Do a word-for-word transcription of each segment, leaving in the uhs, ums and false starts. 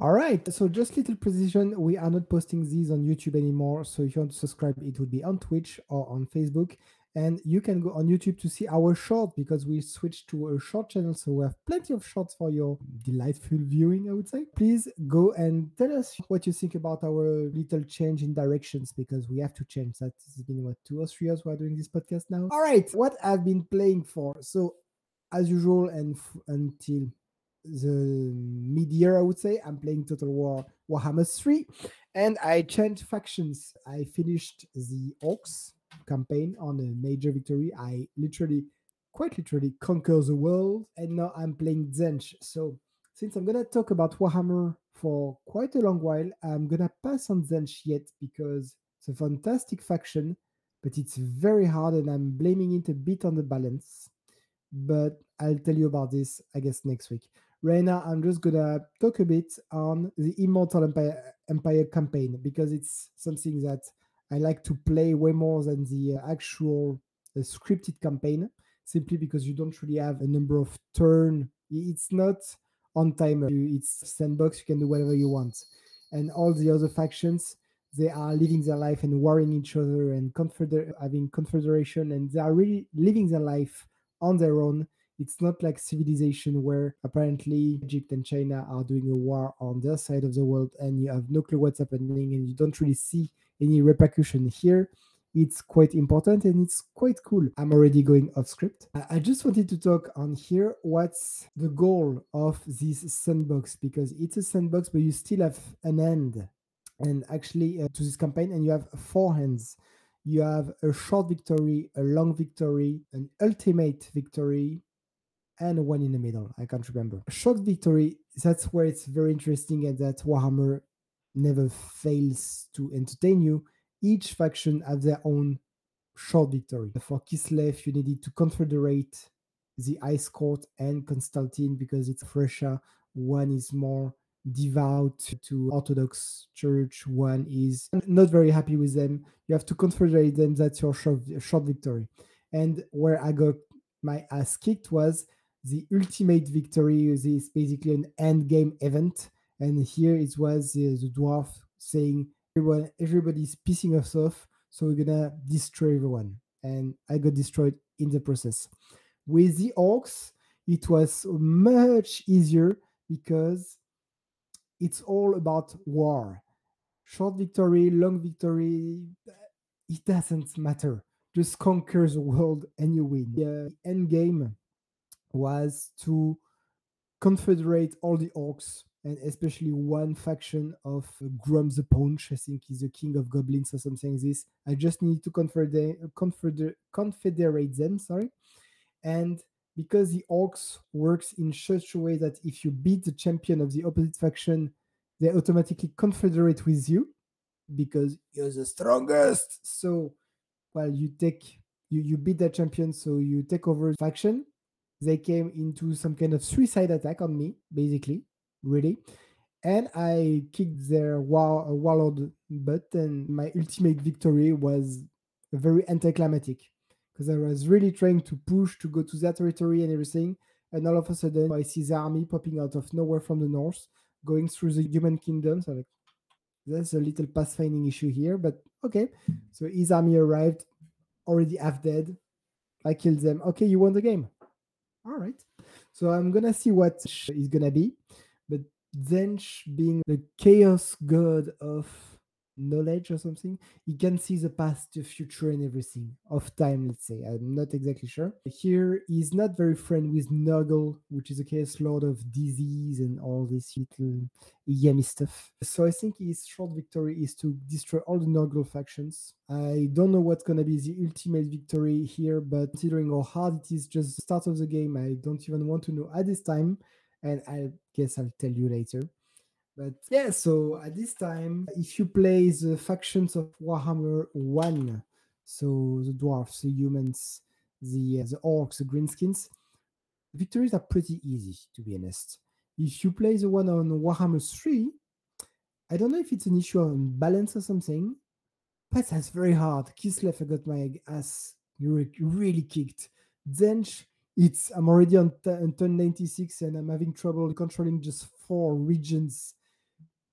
All right, so just little precision, we are not posting these on YouTube anymore, so if you want to subscribe, it would be on Twitch or on Facebook, and you can go on YouTube to see our short, because we switched to a short channel, so we have plenty of shorts for your delightful viewing, I would say. Please go and tell us what you think about our little change in directions, because we have to change that. It's been, what, two or three years we are doing this podcast now? All right, what I've been playing for, so as usual, and f- until... the mid-year, I would say, I'm playing Total War Warhammer three, and I changed factions. I finished the Orcs campaign on a major victory. I literally, quite literally, conquer the world, and now I'm playing Tzeentch. So, since I'm gonna talk about Warhammer for quite a long while, I'm gonna pass on Tzeentch yet, because it's a fantastic faction, but it's very hard, and I'm blaming it a bit on the balance. But I'll tell you about this, I guess, next week. Right now, I'm just going to talk a bit on the Immortal Empire, Empire campaign, because it's something that I like to play way more than the actual uh, scripted campaign, simply because you don't really have a number of turns. It's not on timer. It's sandbox. You can do whatever you want. And all the other factions, they are living their life and warring each other and confeder- having confederation, and they are really living their life on their own. It's not like Civilization, where apparently Egypt and China are doing a war on their side of the world and you have no clue what's happening and you don't really see any repercussion here. It's quite important and it's quite cool. I'm already going off script. I just wanted to talk on here what's the goal of this sandbox, because it's a sandbox, but you still have an end. And actually uh, to this campaign, and you have four ends. You have a short victory, a long victory, an ultimate victory, and one in the middle. I can't remember. Short victory, that's where it's very interesting, and that Warhammer never fails to entertain you. Each faction have their own short victory. For Kislev, you needed to confederate the Ice Court and Constantine, because it's fresher. One is more devout to Orthodox Church, one is not very happy with them. You have to confederate them. That's your short, short victory. And where I got my ass kicked was the ultimate victory. Is basically an end game event, and here it was uh, the dwarf saying, everyone everybody's pissing us off, so we're gonna destroy everyone, and I got destroyed in the process. With the Orcs, it was much easier, because it's all about war. Short victory, long victory, it doesn't matter. Just conquer the world and you win. The end game was to confederate all the Orcs, and especially one faction of Grom the Paunch, I think he's the king of goblins or something like this. I just need to confeder- confeder- confederate them, sorry. And because the Orcs works in such a way that if you beat the champion of the opposite faction, they automatically confederate with you, because you're the strongest. So, well, you take you, you beat that champion, so you take over the faction. They came into some kind of suicide attack on me, basically, really. And I kicked their war, uh, warlord butt, and my ultimate victory was very anticlimactic, because I was really trying to push to go to that territory and everything. And all of a sudden, I see the army popping out of nowhere from the north, going through the human kingdom. So like, there's a little pathfinding issue here, but okay. So his army arrived, already half dead. I killed them. Okay, you won the game. All right. So I'm going to see what is going to be. But Tzeentch, being the chaos god of knowledge or something, he can see the past, the future, and everything of time, let's say. I'm not exactly sure. Here, he's not very friend with Nurgle, which is a chaos lord of disease and all this little yummy stuff. So I think his short victory is to destroy all the Nurgle factions. I don't know what's gonna be the ultimate victory here, but considering how hard it is just the start of the game, I don't even want to know at this time, and I guess I'll tell you later. But yeah, so at this time, if you play the factions of Warhammer one, so the dwarves, the humans, the uh, the orcs, the greenskins, victories are pretty easy, to be honest. If you play the one on Warhammer three, I don't know if it's an issue on balance or something, but that's very hard. Kislev, I got my ass really kicked. Tzeentch, it's I'm already on, t- on turn ninety-six, and I'm having trouble controlling just four regions.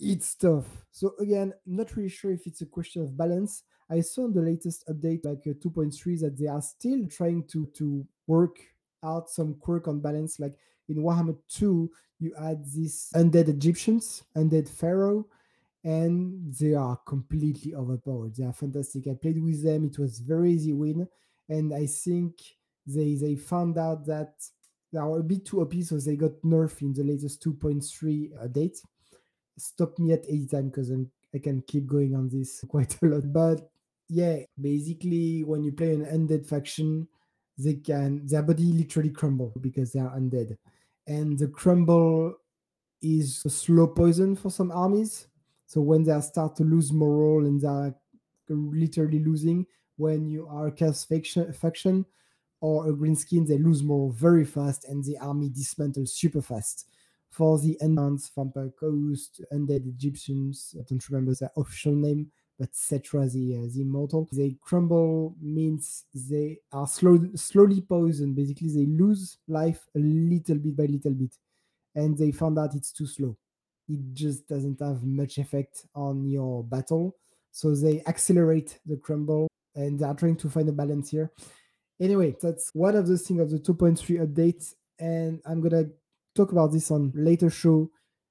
it's tough. So again, not really sure if it's a question of balance. I saw in the latest update, like uh, two point three, that they are still trying to to work out some quirk on balance. Like in Warhammer two, you add these undead Egyptians, undead Pharaoh, and they are completely overpowered. They are fantastic. I played with them. It was very easy win. And I think they they found out that they are a bit too O P, so they got nerfed in the latest two point three update. Stop me at any time because I can keep going on this quite a lot. But yeah, basically when you play an undead faction, they can their body literally crumble because they are undead. And the crumble is a slow poison for some armies. So when they start to lose morale and they are literally losing, when you are a chaos faction, faction or a green skin, they lose morale very fast and the army dismantles super fast. For the Unbound, Vampire Coast, Undead Egyptians, I don't remember their official name, but Cetra the, uh, the immortal. They crumble means they are slow, slowly poisoned. Basically, they lose life a little bit by little bit. And they found out it's too slow. It just doesn't have much effect on your battle. So they accelerate the crumble and they are trying to find a balance here. Anyway, that's one of the things of the two point three update. And I'm going to talk about this on later show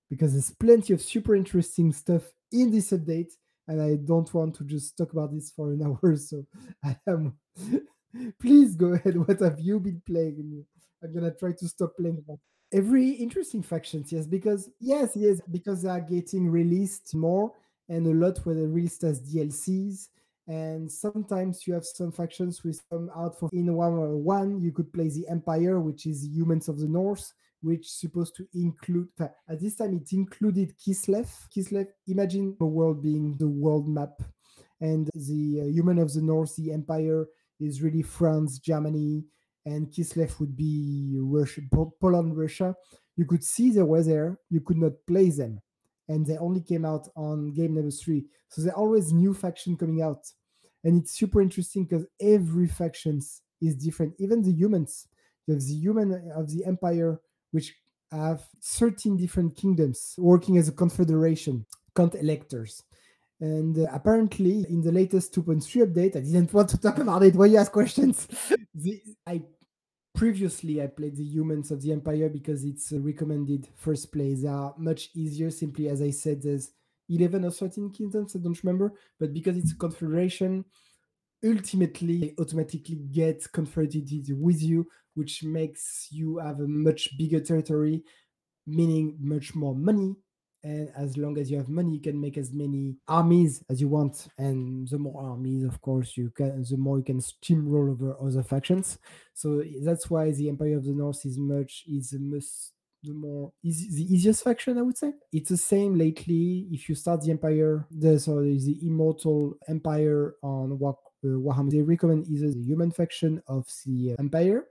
because there's plenty of super interesting stuff in this update and I don't want to just talk about this for an hour, so I am please go ahead. What have you been playing? I'm gonna try to stop playing every interesting faction. Yes, because yes yes because they are getting released more and a lot where they're released as D L Cs, and sometimes you have some factions with some out for in Warhammer one you could play the Empire, which is humans of the north, which is supposed to include, at this time it included Kislev. Kislev, imagine the world being the world map. And the uh, human of the north, the empire, is really France, Germany, and Kislev would be Russia, Poland, Russia. You could see they were there, you could not play them. And they only came out on game number three. So there are always new factions coming out. And it's super interesting because every faction is different, even the humans. You have the human of the empire, which have thirteen different kingdoms working as a confederation, count electors. And uh, apparently, in the latest two point three update, I didn't want to talk about it. Why you ask questions? the, I previously I played the humans of the empire because it's a recommended first play. They are much easier. Simply, as I said, there's eleven or thirteen kingdoms. I don't remember, but because it's a confederation, ultimately they automatically get converted with you, which makes you have a much bigger territory, meaning much more money. And as long as you have money, you can make as many armies as you want. And the more armies, of course, you can, the more you can steamroll over other factions. So that's why the Empire of the North is much is the most the more is the easiest faction, I would say. It's the same lately. If you start the Empire, the so the Immortal Empire on War, uh, Warhammer, they recommend either the human faction of the Empire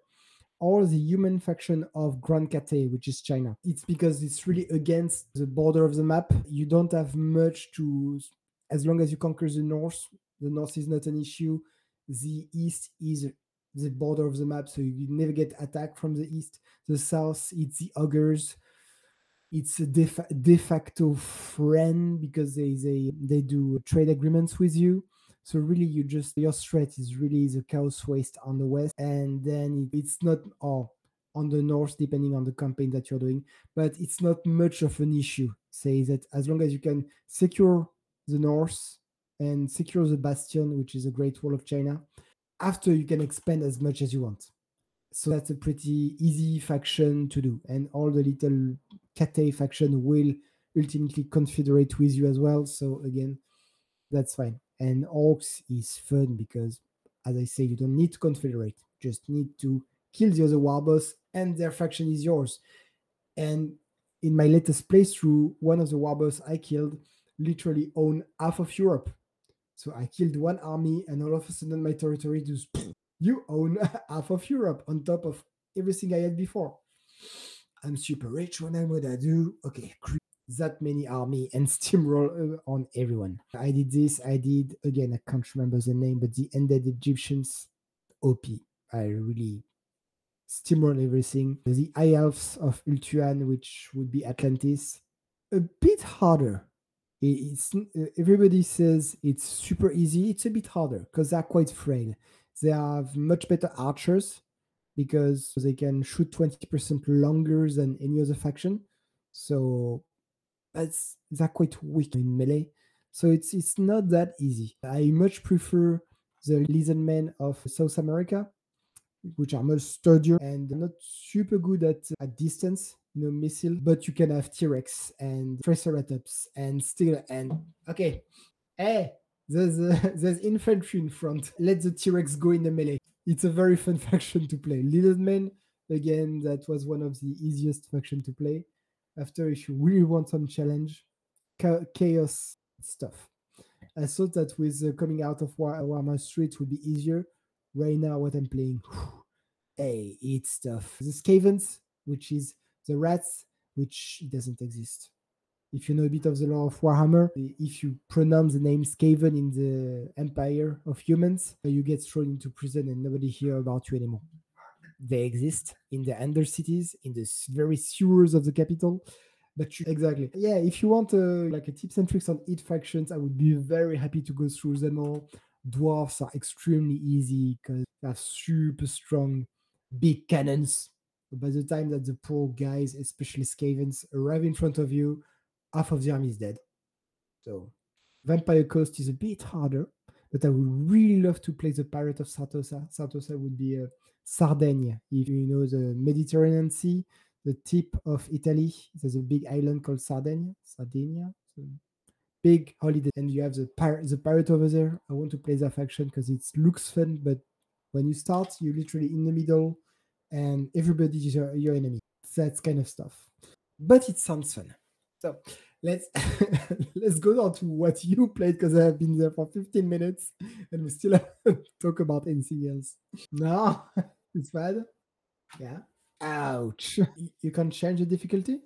or the human faction of Grand Cathay, which is China. It's because it's really against the border of the map. You don't have much to... As long as you conquer the north, the north is not an issue. The east is the border of the map, so you never get attacked from the east. The south, it's the augurs. It's a de, fa- de facto friend because they, they, they do trade agreements with you. So really, you just your threat is really the chaos waste on the west, and then it's not or oh, on the north, depending on the campaign that you're doing. But it's not much of an issue. Say that as long as you can secure the north and secure the Bastion, which is the Great Wall of China, after you can expand as much as you want. So that's a pretty easy faction to do, and all the little Cathay faction will ultimately confederate with you as well. So again, that's fine. And orcs is fun because, as I say, you don't need to confederate. You just need to kill the other war boss and their faction is yours. And in my latest playthrough, one of the war boss I killed literally owned half of Europe. So I killed one army and all of a sudden my territory just, you own half of Europe on top of everything I had before. I'm super rich when I'm what I do. Okay, that many army and steamroll on everyone. I did this, I did, again, I can't remember the name, but the Undead Egyptians, O P. I really steamroll everything. The High Elves of Ultuan, which would be Atlantis, a bit harder It's, everybody says it's super easy. It's a bit harder because they're quite frail. They have much better archers because they can shoot twenty percent longer than any other faction. So that's, they're quite weak in melee. So it's it's not that easy. I much prefer the Lizardmen of South America, which are much sturdier and not super good at, at distance, you know, missile. But you can have T-Rex and Triceratops and Stinger and... Okay, hey, there's, a, there's infantry in front. Let the T-Rex go in the melee. It's a very fun faction to play. Lizardmen, again, that was one of the easiest faction to play. After, if you really want some challenge, chaos stuff. I thought that with uh, coming out of War- Warhammer three, it would be easier. Right now, what I'm playing, whew, hey, it's tough. The Skavens, which is the rats, which doesn't exist. If you know a bit of the lore of Warhammer, if you pronounce the name Skaven in the Empire of Humans, you get thrown into prison and nobody hears about you anymore. They exist in the undercities, in the very sewers of the capital. But you, exactly. Yeah, if you want uh, like a tips and tricks on each factions, I would be very happy to go through them all. Dwarves are extremely easy because they have super strong, big cannons. But by the time that the poor guys, especially Skavens, arrive in front of you, half of the army is dead. So Vampire Coast is a bit harder, but I would really love to play the Pirate of Sartosa. Sartosa would be uh, Sardegna, if you know the Mediterranean Sea. The tip of Italy, there's a big island called Sardinia, Sardinia, so big holiday. And you have the pirate, the pirate over there. I want to play that faction because it looks fun, but when you start, you're literally in the middle and everybody is your, your enemy. That's kind of stuff. But it sounds fun. So let's let's go on to what you played, because I have been there for fifteen minutes and we still haven't talked about anything else. No, it's bad. Yeah. Ouch. You can change the difficulty?